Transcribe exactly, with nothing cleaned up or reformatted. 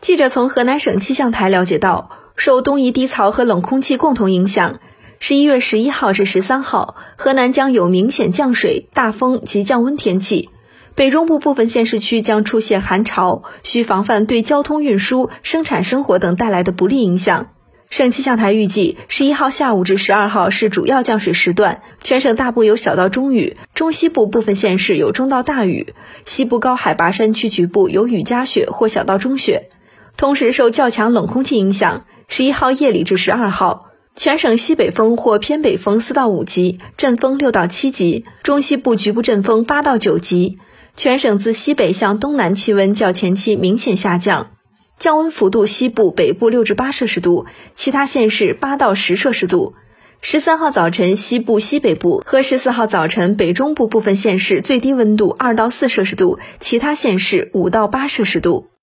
记者从河南省气象台了解到，受东移低槽和冷空气共同影响，十一月十一号至十三号，河南将有明显降水、大风及降温天气，北中部部分县市区将出现寒潮，需防范对交通运输、生产生活等带来的不利影响。省气象台预计十一号下午至十二号是主要降水时段，全省大部有小到中雨，中西部部分县市有中到大雨，西部高海拔山区局部有雨夹雪或小到中雪。同时受较强冷空气影响，十一号夜里至十二号，全省西北风或偏北风四到五级，阵风六到七级，中西部局部阵风八到九级。全省自西北向东南气温较前期明显下降，降温幅度西部、北部六至八摄氏度，其他县市八到十摄氏度。十三号早晨西部、西北部和十四号早晨北中部部分县市最低温度二到四摄氏度，其他县市五到八摄氏度。